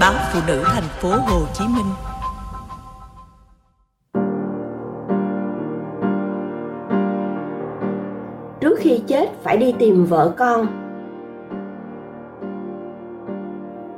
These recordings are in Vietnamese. Báo Phụ Nữ Thành phố Hồ Chí Minh. Trước khi chết phải đi tìm vợ con.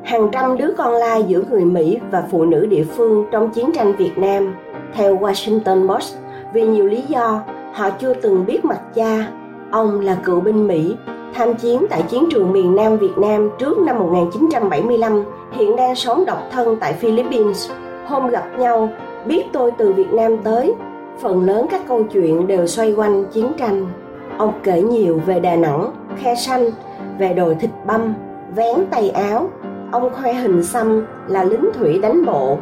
Hàng trăm đứa con lai giữa người Mỹ và phụ nữ địa phương trong chiến tranh Việt Nam, theo Washington Post, vì nhiều lý do họ chưa từng biết mặt cha. Ông là cựu binh Mỹ, tham chiến tại chiến trường miền Nam Việt Nam trước năm 1975, hiện đang sống độc thân tại Philippines. Hôm gặp nhau, biết tôi từ Việt Nam tới, phần lớn các câu chuyện đều xoay quanh chiến tranh. Ông kể nhiều về Đà Nẵng, Khe Sanh, về đồi thịt băm, vén tay áo. Ông khoe hình xăm là lính thủy đánh bộ.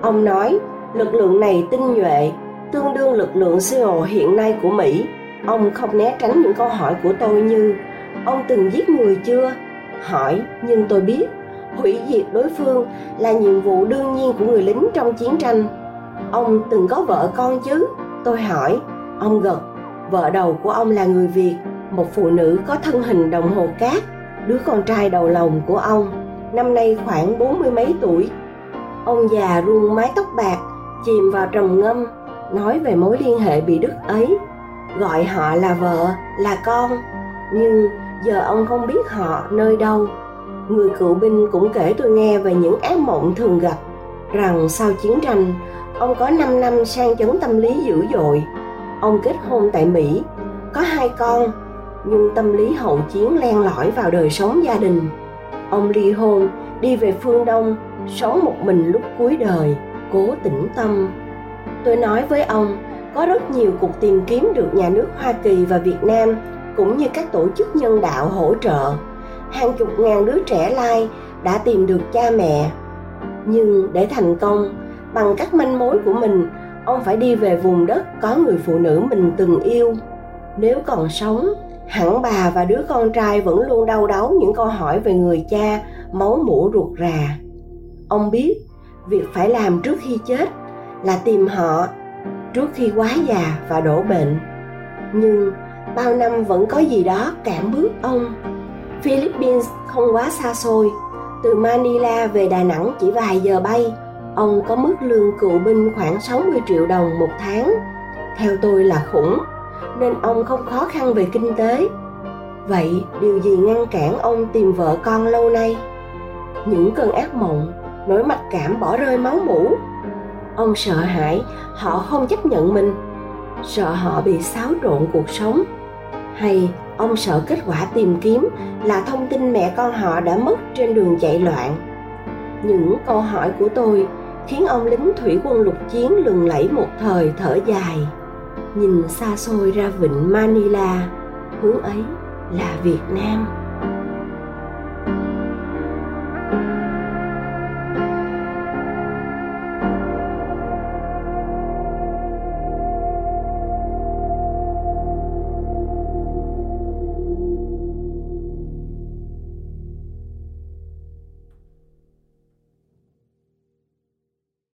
Ông nói lực lượng này tinh nhuệ, tương đương lực lượng SEAL hiện nay của Mỹ. Ông không né tránh những câu hỏi của tôi như: ông từng giết người chưa? Hỏi nhưng tôi biết hủy diệt đối phương là nhiệm vụ đương nhiên của người lính trong chiến tranh. Ông từng có vợ con chứ? Tôi hỏi. Ông gật. Vợ đầu của ông là người Việt, một phụ nữ có thân hình đồng hồ cát. Đứa con trai đầu lòng của ông năm nay khoảng 40 mấy tuổi. Ông già ruông mái tóc bạc, chìm vào trầm ngâm, nói về mối liên hệ bị đứt ấy. Gọi họ là vợ, là con, nhưng giờ ông không biết họ nơi đâu. Người cựu binh cũng kể tôi nghe về những ác mộng thường gặp, rằng sau chiến tranh, ông có 5 năm sang chấn tâm lý dữ dội. Ông kết hôn tại Mỹ, có 2 con, nhưng tâm lý hậu chiến len lỏi vào đời sống gia đình. Ông ly hôn, đi về phương Đông, sống một mình lúc cuối đời, cố tĩnh tâm. Tôi nói với ông, có rất nhiều cuộc tìm kiếm được nhà nước Hoa Kỳ và Việt Nam cũng như các tổ chức nhân đạo hỗ trợ. Hàng chục ngàn đứa trẻ lai đã tìm được cha mẹ. Nhưng để thành công, bằng các manh mối của mình, ông phải đi về vùng đất có người phụ nữ mình từng yêu. Nếu còn sống, hẳn bà và đứa con trai vẫn luôn đau đáu những câu hỏi về người cha máu mủ ruột rà. Ông biết, việc phải làm trước khi chết là tìm họ trước khi quá già và đổ bệnh. Nhưng bao năm vẫn có gì đó cản bước ông. Philippines không quá xa xôi, từ Manila về Đà Nẵng chỉ vài giờ bay. Ông có mức lương cựu binh khoảng 60 triệu đồng một tháng, theo tôi là khủng, nên ông không khó khăn về kinh tế. Vậy điều gì ngăn cản ông tìm vợ con lâu nay? Những cơn ác mộng, nỗi mặc cảm bỏ rơi máu mủ. Ông sợ hãi họ không chấp nhận mình, sợ họ bị xáo trộn cuộc sống. Hay ông sợ kết quả tìm kiếm là thông tin mẹ con họ đã mất trên đường chạy loạn. Những câu hỏi của tôi khiến ông lính thủy quân lục chiến lừng lẫy một thời thở dài, nhìn xa xôi ra vịnh Manila, hướng ấy là Việt Nam.